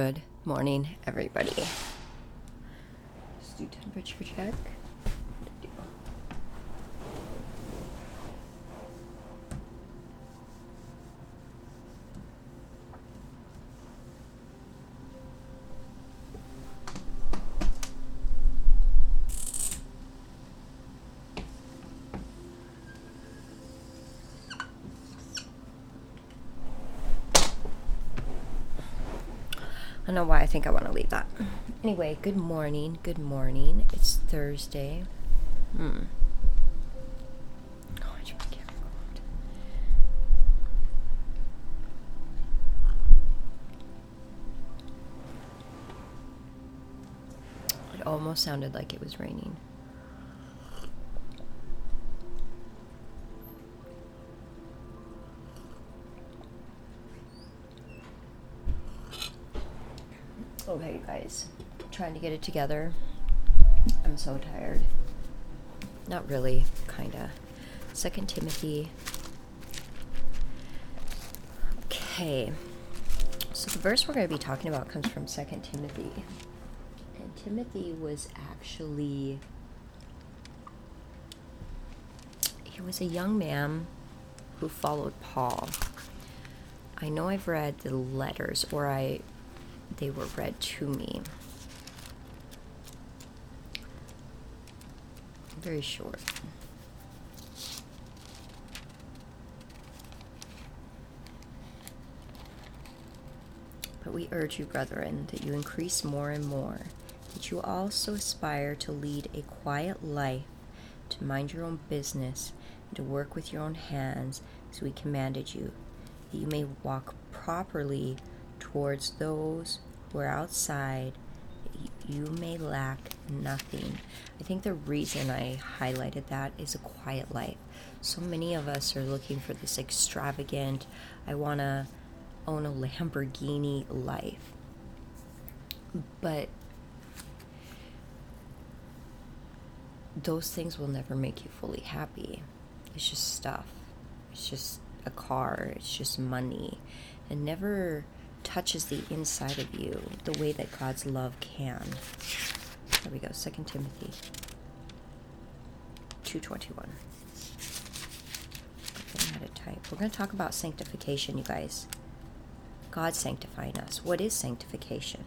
Good morning, everybody. Let's do temperature check. I don't know why I think I want to leave that. Anyway, good morning. Good morning. It's Thursday. Oh, I can't record. It almost sounded like it was raining. Okay, you guys, trying to get it together. I'm so tired. Not really, kinda. 2 Timothy. Okay, so the verse we're going to be talking about comes from 2 Timothy. And Timothy was actually, he was a young man who followed Paul. I know I've read the letters, or they were read to me. Very short. But we urge you, brethren, that you increase more and more, that you also aspire to lead a quiet life, to mind your own business, and to work with your own hands, as we commanded you, that you may walk properly towards those who are outside, you may lack nothing. I think the reason I highlighted that is a quiet life. So many of us are looking for this extravagant, I want to own a Lamborghini life. But those things will never make you fully happy. It's just stuff. It's just a car. It's just money. And never touches the inside of you the way that God's love can. There we go, 2 Timothy 2:21. How to type. We're going to talk about sanctification, you guys. God sanctifying us. What is sanctification?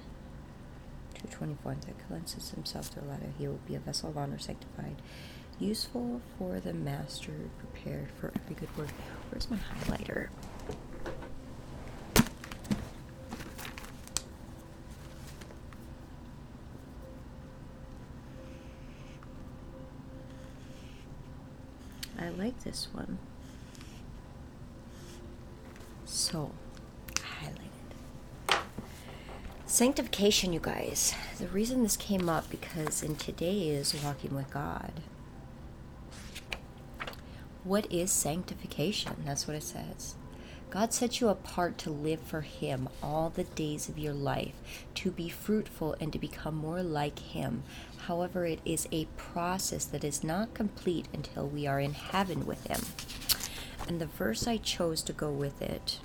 2:21, that cleanses himself to a ladder, he will be a vessel of honor, sanctified, useful for the master, prepared for every good work. Where's my highlighter? I like this one. So, highlighted. Sanctification, you guys. The reason this came up, because in today is walking with God. What is sanctification? That's what it says. God set you apart to live for Him all the days of your life, to be fruitful and to become more like Him. However, it is a process that is not complete until we are in heaven with Him. And the verse I chose to go with it.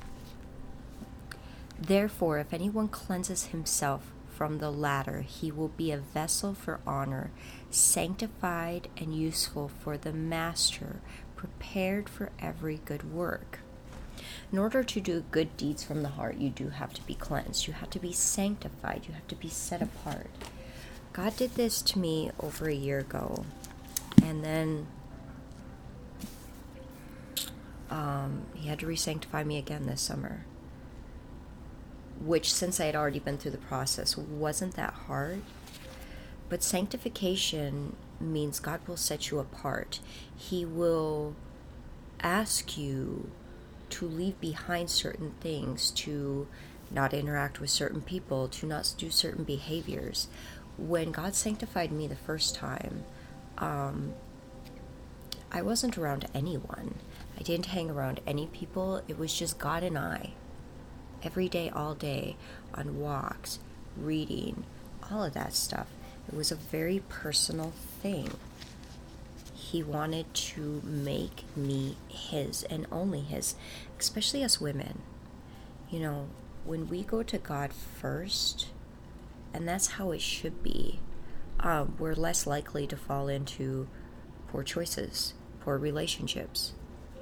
Therefore, if anyone cleanses himself from the latter, he will be a vessel for honor, sanctified and useful for the master, prepared for every good work. In order to do good deeds from the heart, you do have to be cleansed. You have to be sanctified. You have to be set apart. God did this to me over a year ago. And then he had to re-sanctify me again this summer. Which, since I had already been through the process, wasn't that hard. But sanctification means God will set you apart. He will ask you to leave behind certain things, to not interact with certain people, to not do certain behaviors. When God sanctified me the first time, I wasn't around anyone. I didn't hang around any people. It was just God and I, every day, all day, on walks, reading, all of that stuff. It was a very personal thing. He wanted to make me his and only his, especially us women. You know, when we go to God first, and that's how it should be, we're less likely to fall into poor choices, poor relationships.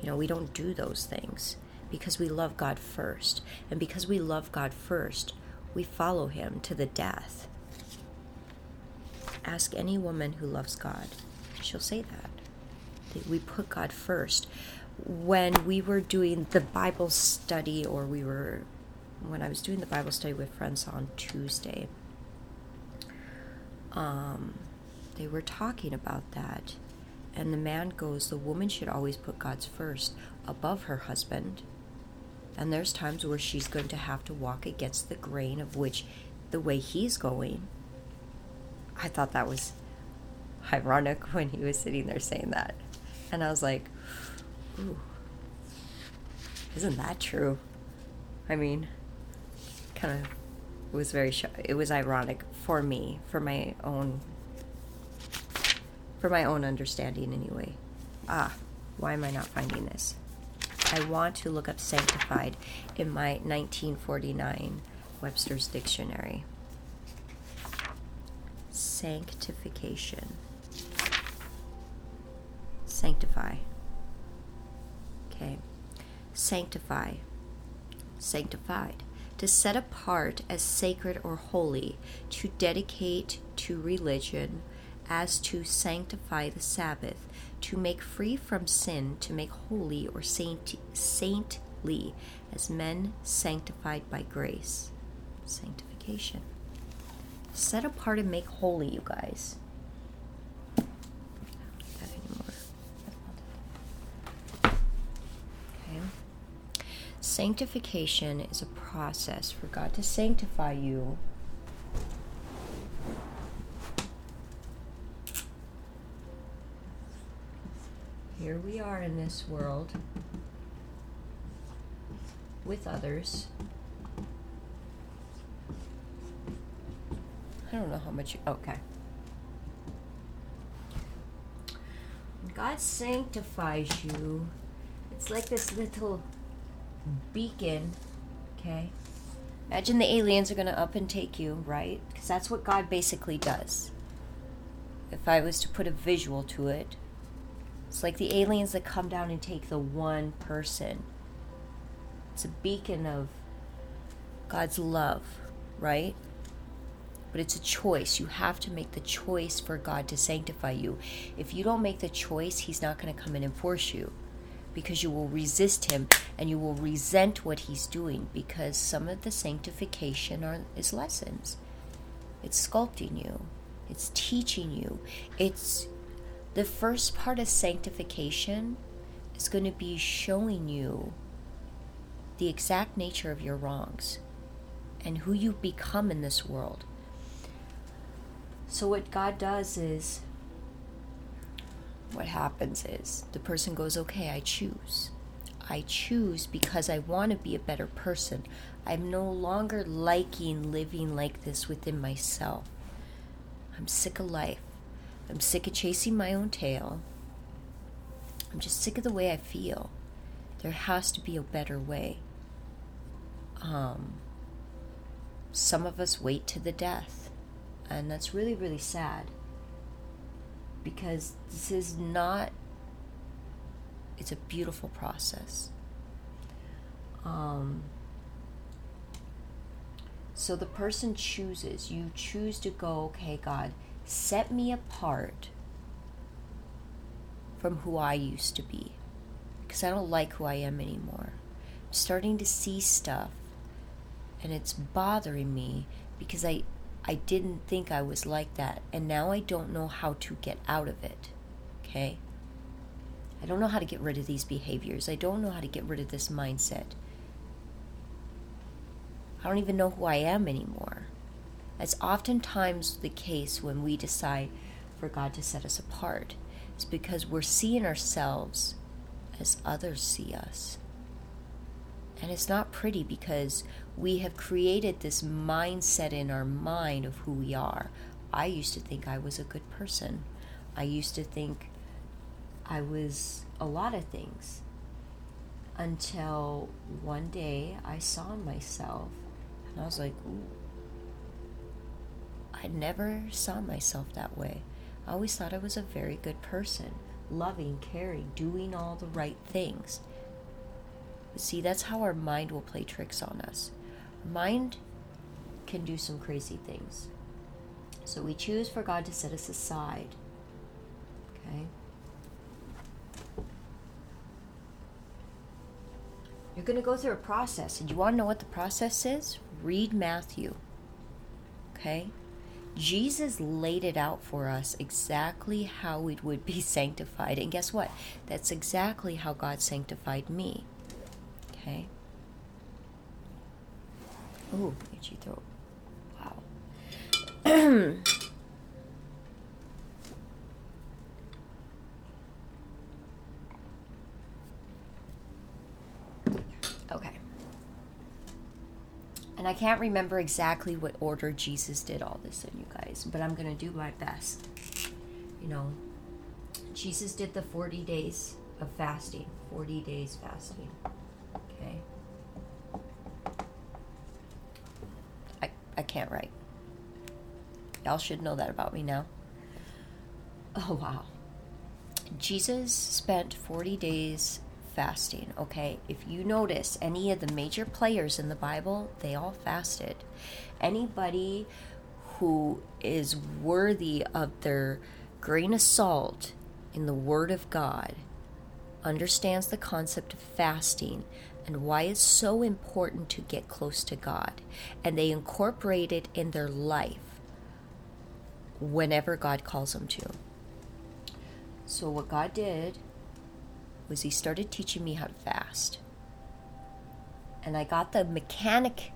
You know, we don't do those things because we love God first. And because we love God first, we follow him to the death. Ask any woman who loves God. She'll say that we put God first. When we were doing the Bible study, or when I was doing the Bible study with friends on Tuesday, they were talking about that. And the man goes, the woman should always put God's first above her husband. And there's times where she's going to have to walk against the grain of which the way he's going. I thought that was ironic when he was sitting there saying that. And I was like, ooh, isn't that true? I mean, kind of was it was ironic for me, for my own understanding anyway. Why am I not finding this? I want to look up sanctified in my 1949 Webster's Dictionary. Sanctification. Sanctify. Okay. Sanctify. Sanctified. To set apart as sacred or holy. To dedicate to religion. As to sanctify the Sabbath, to make free from sin, to make holy or saintly, as men sanctified by grace. Sanctification. Set apart and make holy, you guys. I don't need that anymore. Okay. Sanctification is a process for God to sanctify you. Here we are in this world with others. I don't know how much. Okay. When God sanctifies you, it's like this little beacon. Okay. Imagine the aliens are going to up and take you, right? Because that's what God basically does. If I was to put a visual to it, it's like the aliens that come down and take the one person. It's a beacon of God's love, right? But it's a choice. You have to make the choice for God to sanctify you. If you don't make the choice, he's not going to come in and force you, because you will resist him and you will resent what he's doing, because some of the sanctification is lessons. It's sculpting you. It's teaching you. The first part of sanctification is going to be showing you the exact nature of your wrongs and who you become in this world. So what God does is, what happens is, the person goes, okay, I choose. I choose because I want to be a better person. I'm no longer liking living like this within myself. I'm sick of life. I'm sick of chasing my own tail. I'm just sick of the way I feel. There has to be a better way. Some of us wait to the death. And that's really, really sad. Because this is not... It's a beautiful process. So the person chooses. You choose to go, okay, God, set me apart from who I used to be, because I don't like who I am anymore. I'm starting to see stuff, and it's bothering me because I didn't think I was like that, and now I don't know how to get out of it. Okay? I don't know how to get rid of these behaviors. I don't know how to get rid of this mindset. I don't even know who I am anymore. That's oftentimes the case when we decide for God to set us apart. It's because we're seeing ourselves as others see us. And it's not pretty, because we have created this mindset in our mind of who we are. I used to think I was a good person. I used to think I was a lot of things. Until one day I saw myself And I was like, ooh. I never saw myself that way. I always thought I was a very good person, loving, caring, doing all the right things. But see, that's how our mind will play tricks on us. Mind can do some crazy things. So we choose for God to set us aside. Okay? You're going to go through a process. And you want to know what the process is? Read Matthew. Okay? Jesus laid it out for us exactly how it would be sanctified. And guess what? That's exactly how God sanctified me. Okay? Ooh, itchy throat. Wow. Okay. And I can't remember exactly what order Jesus did all this in, you guys, but I'm going to do my best. You know, Jesus did the 40 days of fasting, 40 days fasting. Okay. I can't write. Y'all should know that about me now. Oh, wow. Jesus spent 40 days fasting, okay? If you notice, any of the major players in the Bible, they all fasted. Anybody who is worthy of their grain of salt in the Word of God understands the concept of fasting and why it's so important to get close to God. And they incorporate it in their life whenever God calls them to. So what God did was He started teaching me how to fast. And I got the mechanic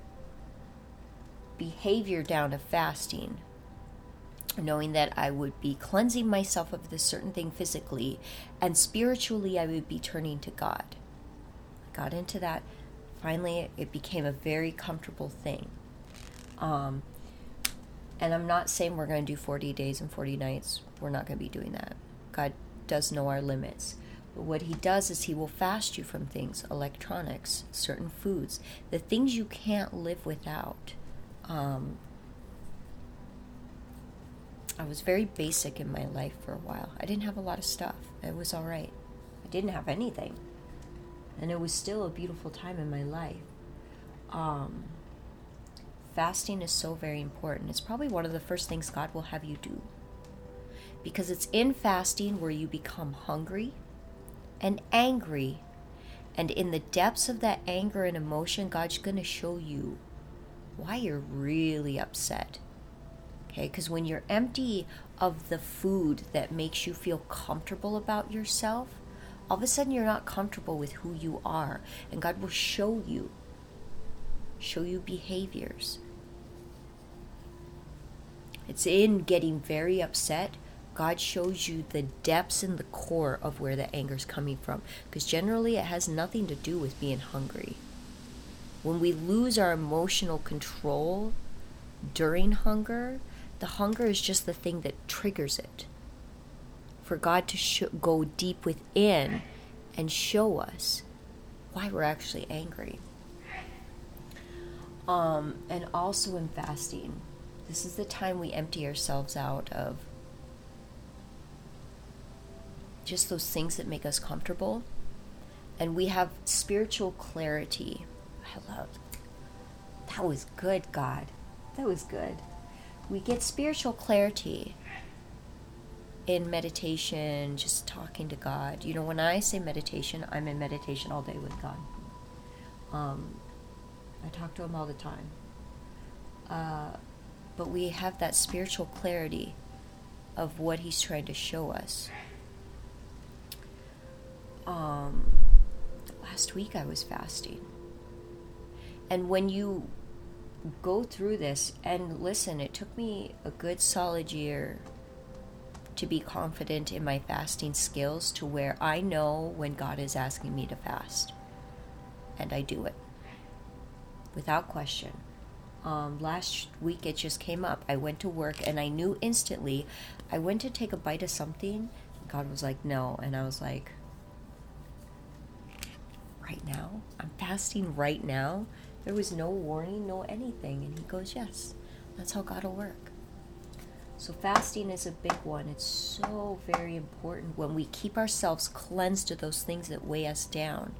behavior down of fasting, knowing that I would be cleansing myself of this certain thing physically, and spiritually I would be turning to God. I got into that. Finally, it became a very comfortable thing. And I'm not saying we're going to do 40 days and 40 nights. We're not going to be doing that. God does know our limits. But what He does is He will fast you from things, electronics, certain foods, the things you can't live without. I was very basic in my life for a while. I didn't have a lot of stuff. It was all right. I didn't have anything. And it was still a beautiful time in my life. Fasting is so very important. It's probably one of the first things God will have you do. Because it's in fasting where you become hungry and angry. And in the depths of that anger and emotion, God's going to show you why you're really upset. Okay? Because when you're empty of the food that makes you feel comfortable about yourself, all of a sudden you're not comfortable with who you are. And God will show you behaviors. It's in getting very upset, God shows you the depths and the core of where the anger is coming from. Because generally it has nothing to do with being hungry. When we lose our emotional control during hunger, the hunger is just the thing that triggers it. For God to go deep within and show us why we're actually angry. And also in fasting, this is the time we empty ourselves out of just those things that make us comfortable. And we have spiritual clarity. That was good, God. That was good. We get spiritual clarity in meditation, just talking to God. You know, when I say meditation, I'm in meditation all day with God. I talk to Him all the time. But we have that spiritual clarity of what He's trying to show us. Last week I was fasting. And when you go through this, and listen, it took me a good solid year to be confident in my fasting skills to where I know when God is asking me to fast. And I do it. Without question. Last week it just came up. I went to work and I knew instantly. I went to take a bite of something. God was like, no. And I was like, right now? I'm fasting right now? There was no warning, no anything. And he goes, yes, that's how God will work. So fasting is a big one. It's so very important when we keep ourselves cleansed of those things that weigh us down.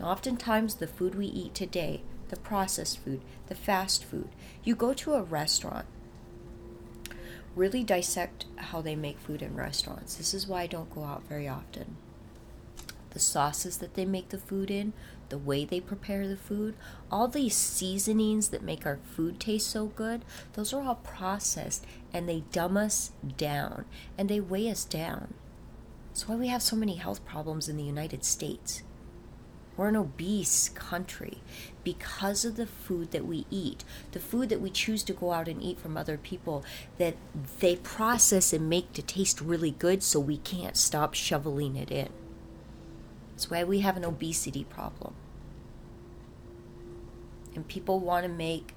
Now, oftentimes the food we eat today, the processed food, the fast food, you go to a restaurant, really dissect how they make food in restaurants. This is why I don't go out very often. The sauces that they make the food in, the way they prepare the food, all these seasonings that make our food taste so good, those are all processed and they dumb us down and they weigh us down. That's why we have so many health problems in the United States. We're an obese country because of the food that we eat, the food that we choose to go out and eat from other people that they process and make to taste really good so we can't stop shoveling it in. That's why we have an obesity problem. And people want to make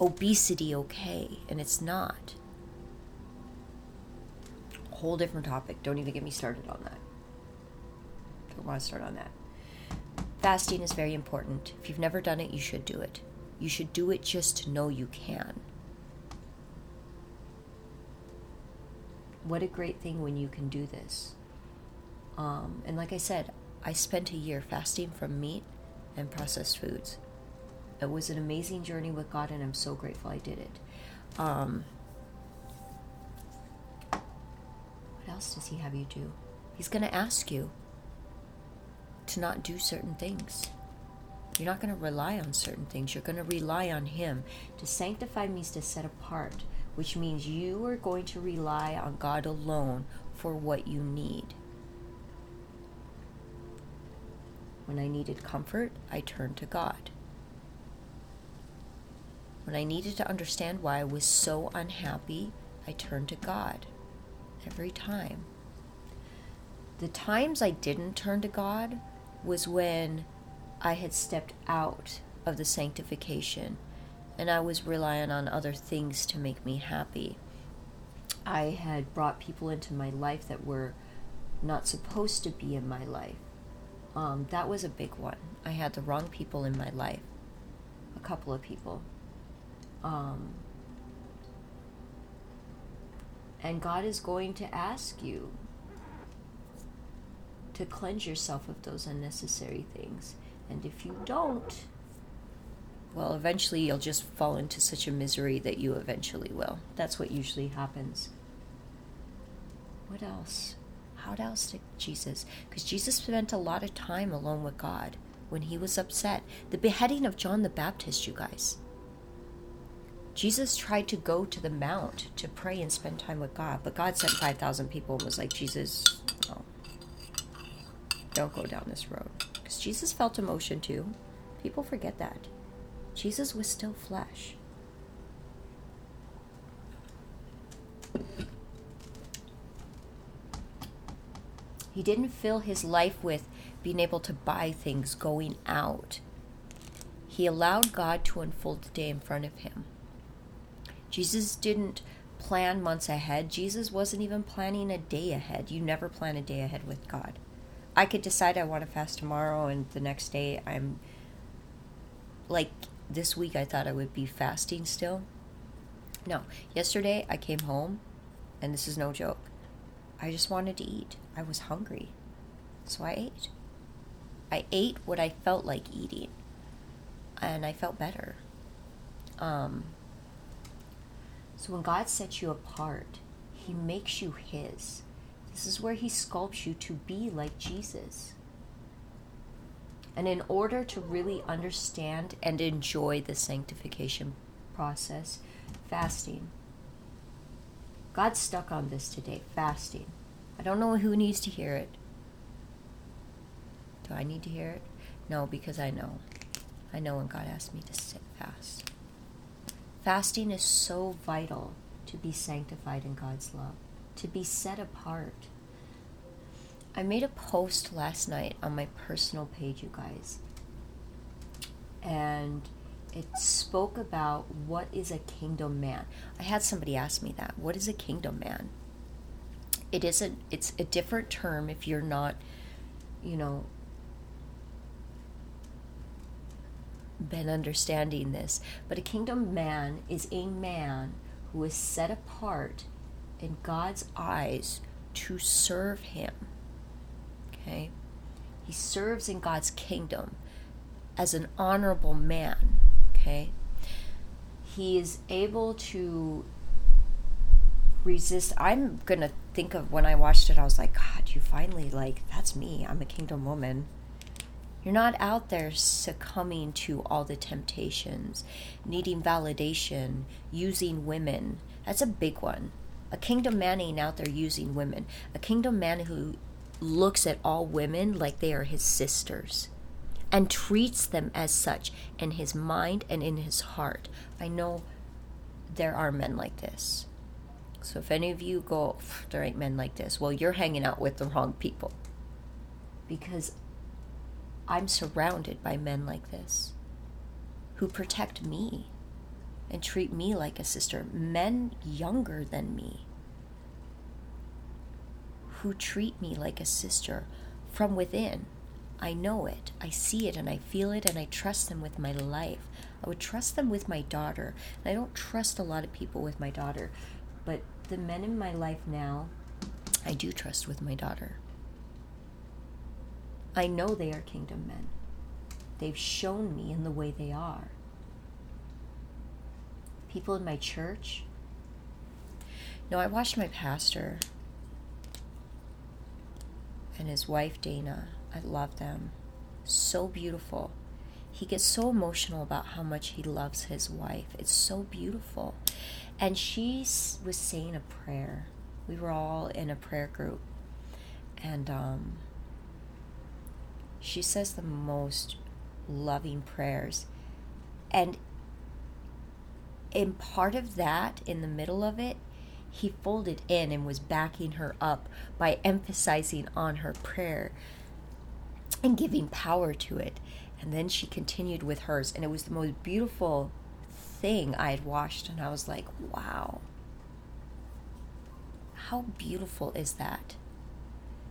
obesity okay, and it's not. A whole different topic. Don't even get me started on that. Don't want to start on that. Fasting is very important. If you've never done it, you should do it. You should do it just to know you can. What a great thing when you can do this. And like I said, I spent a year fasting from meat and processed foods. It was an amazing journey with God, and I'm so grateful I did it. What else does he have you do? He's going to ask you to not do certain things. You're not going to rely on certain things. You're going to rely on him. To sanctify means to set apart, which means you are going to rely on God alone for what you need. When I needed comfort, I turned to God. When I needed to understand why I was so unhappy, I turned to God every time. The times I didn't turn to God was when I had stepped out of the sanctification and I was relying on other things to make me happy. I had brought people into my life that were not supposed to be in my life. That was a big one. I had the wrong people in my life. A couple of people. And God is going to ask you to cleanse yourself of those unnecessary things. And if you don't, well, eventually you'll just fall into such a misery that you eventually will. That's what usually happens. What else? How else did Jesus? Because Jesus spent a lot of time alone with God when he was upset. The beheading of John the Baptist, you guys. Jesus tried to go to the mount to pray and spend time with God, but God sent 5,000 people and was like, Jesus, no, don't go down this road. Because Jesus felt emotion too. People forget that. Jesus was still flesh. He didn't fill his life with being able to buy things, going out. He allowed God to unfold the day in front of him. Jesus didn't plan months ahead. Jesus wasn't even planning a day ahead. You never plan a day ahead with God. I could decide I want to fast tomorrow, and the next day I'm... Like, this week I thought I would be fasting still. No. Yesterday I came home, and this is no joke. I just wanted to eat. I was hungry. So I ate. I ate what I felt like eating. And I felt better. So when God sets you apart, he makes you his. This is where he sculpts you to be like Jesus. And in order to really understand and enjoy the sanctification process, fasting. God's stuck on this today, fasting. I don't know who needs to hear it. Do I need to hear it? No, because I know. I know when God asked me to sit fast. Fasting is so vital to be sanctified in God's love, to be set apart. I made a post last night on my personal page, you guys. And it spoke about what is a kingdom man. I had somebody ask me that. What is a kingdom man? It's a different term if you're not, been understanding this, but a kingdom man is a man who is set apart in God's eyes to serve him. Okay? He serves in God's kingdom as an honorable man. Okay? He is able to resist. I'm going to think of when I watched it, I was like, God, you finally, that's me. I'm a kingdom woman. You're not out there succumbing to all the temptations, needing validation, using women. That's a big one. A kingdom man ain't out there using women. A kingdom man who looks at all women like they are his sisters and treats them as such in his mind and in his heart. I know there are men like this. So if any of you go, there ain't men like this, well, you're hanging out with the wrong people, because I'm surrounded by men like this who protect me and treat me like a sister. Men younger than me who treat me like a sister from within. I know it, I see it, and I feel it, and I trust them with my life. I would trust them with my daughter. And I don't trust a lot of people with my daughter, but the men in my life now, I do trust with my daughter. I know they are kingdom men. They've shown me in the way they are. People in my church. No, I watched my pastor and his wife, Dana. I love them. So beautiful. He gets so emotional about how much he loves his wife. It's so beautiful. And she was saying a prayer. We were all in a prayer group. And she says the most loving prayers. And in part of that, in the middle of it, he folded in and was backing her up by emphasizing on her prayer and giving power to it. And then she continued with hers. And it was the most beautiful thing I had watched. And I was like, wow. How beautiful is that?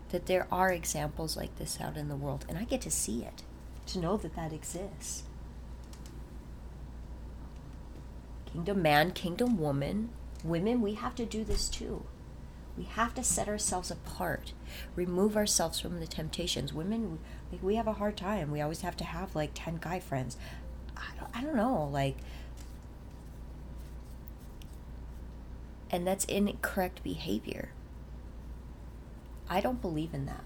That there are examples like this out in the world. And I get to see it. To know that that exists. Kingdom man, kingdom woman. Women, we have to do this too. We have to set ourselves apart. Remove ourselves from the temptations. Women, we have a hard time. We always have to have 10 guy friends. I don't know. And that's incorrect behavior. I don't believe in that.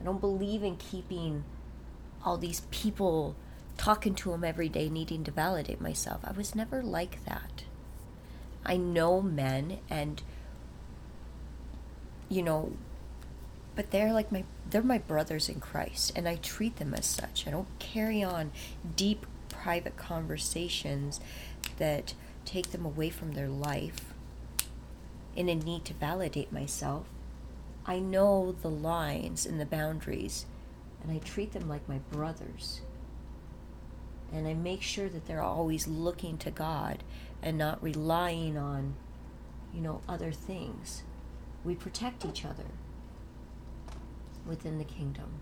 I don't believe in keeping all these people, talking to them every day, needing to validate myself. I was never like that. I know men, and but they're they're my brothers in Christ, and I treat them as such. I don't carry on deep private conversations that take them away from their life in a need to validate myself. I know the lines and the boundaries, and I treat them like my brothers. And I make sure that they're always looking to God and not relying on, other things. We protect each other within the kingdom.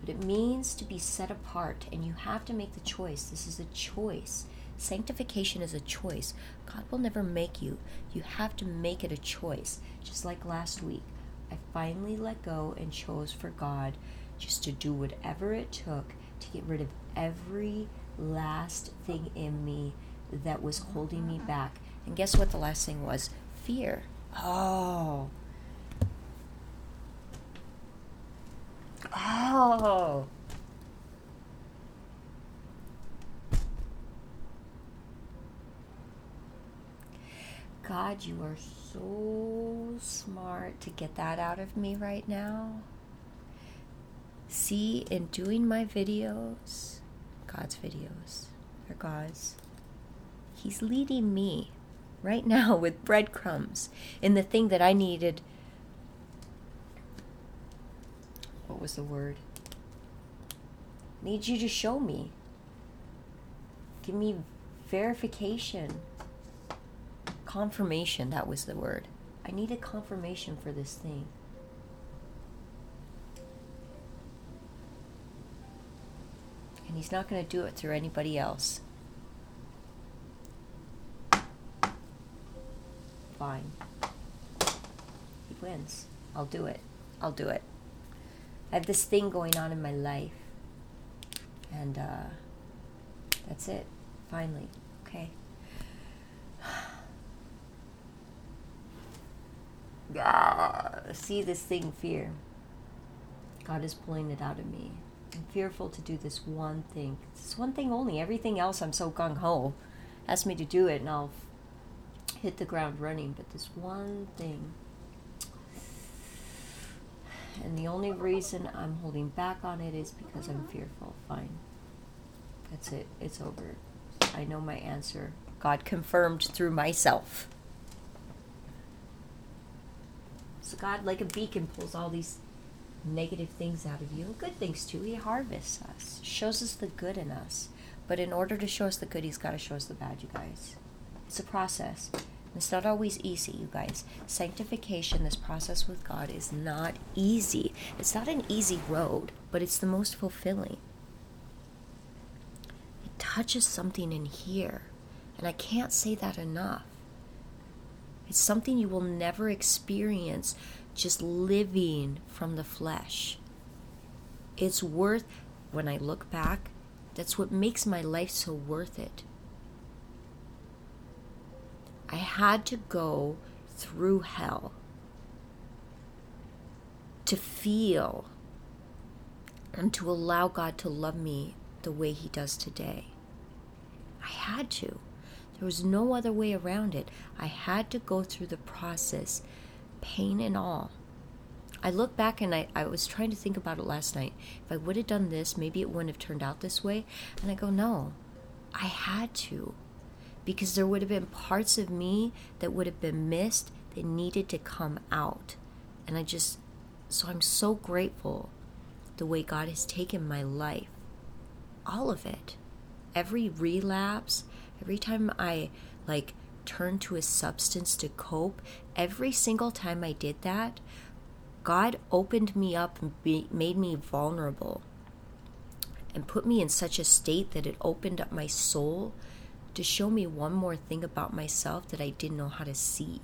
But it means to be set apart, and you have to make the choice. This is a choice. Sanctification is a choice. God will never make you. You have to make it a choice. Just like last week, I finally let go and chose for God just to do whatever it took to get rid of every last thing in me that was holding me back. And guess what the last thing was? Fear. Oh. God, you are so smart to get that out of me right now. See, in doing my videos, God's videos, they're God's. He's leading me right now with breadcrumbs in the thing that I needed. What was the word? Need you to show me. Give me verification. Confirmation, that was the word. I needed confirmation for this thing. and he's not going to do it through anybody else. Fine. He wins. I'll do it. I'll do it. I have this thing going on in my life, and that's it. Finally. Okay. See this thing, fear. God is pulling it out of me. I'm fearful to do this one thing. This one thing only. Everything else I'm so gung-ho. Ask me to do it and I'll hit the ground running. But this one thing. And the only reason I'm holding back on it is because I'm fearful. Fine. That's it. It's over. I know my answer. God confirmed through myself. So God, like a beacon, pulls all these negative things out of you. Good things too. He harvests us, shows us the good in us. But in order to show us the good, he's got to show us the bad, you guys. It's a process. It's not always easy, you guys. Sanctification, this process with God, is not easy. It's not an easy road, but it's the most fulfilling. It touches something in here, and I can't say that enough. It's something you will never experience just living from the flesh. It's worth, when I look back, that's what makes my life so worth it. I had to go through hell to feel and to allow God to love me the way he does today. I had to. There was no other way around it. I had to go through the process, pain and all. I look back and I was trying to think about it last night. If I would have done this, maybe it wouldn't have turned out this way. And I go, no, I had to. Because there would have been parts of me that would have been missed that needed to come out. And so I'm so grateful the way God has taken my life. All of it. Every relapse. Every time I, turned to a substance to cope, every single time I did that, God opened me up and made me vulnerable and put me in such a state that it opened up my soul to show me one more thing about myself that I didn't know how to see.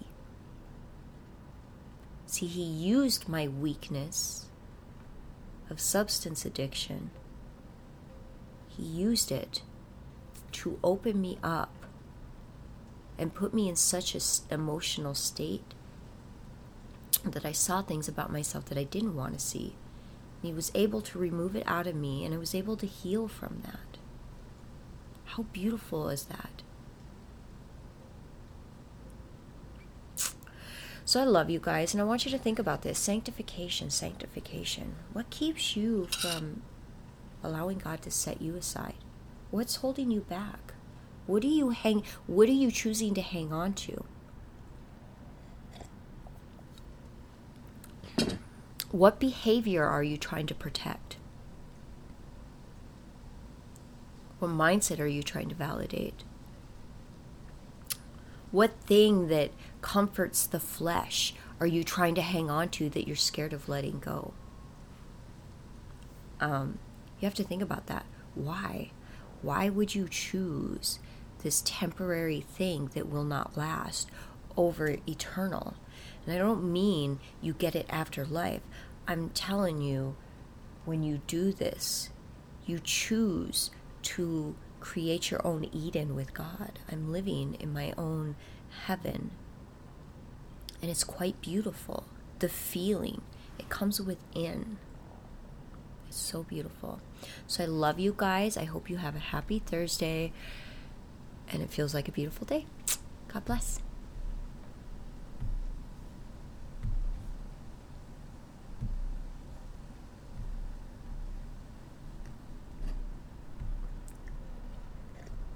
See, he used my weakness of substance addiction. He used it to open me up and put me in such an emotional state that I saw things about myself that I didn't want to see. And he was able to remove it out of me, and I was able to heal from that. How beautiful is that? So I love you guys, and I want you to think about this. Sanctification. What keeps you from allowing God to set you aside? What's holding you back? What are you choosing to hang on to? What behavior are you trying to protect? What mindset are you trying to validate? What thing that comforts the flesh are you trying to hang on to that you're scared of letting go? You have to think about that. Why? Why would you choose this temporary thing that will not last over eternal? And I don't mean you get it after life. I'm telling you, when you do this, you choose to create your own Eden with God. I'm living in my own heaven. And it's quite beautiful. The feeling, it comes within. It's so beautiful. So I love you guys. I hope you have a happy Thursday. And it feels like a beautiful day. God bless.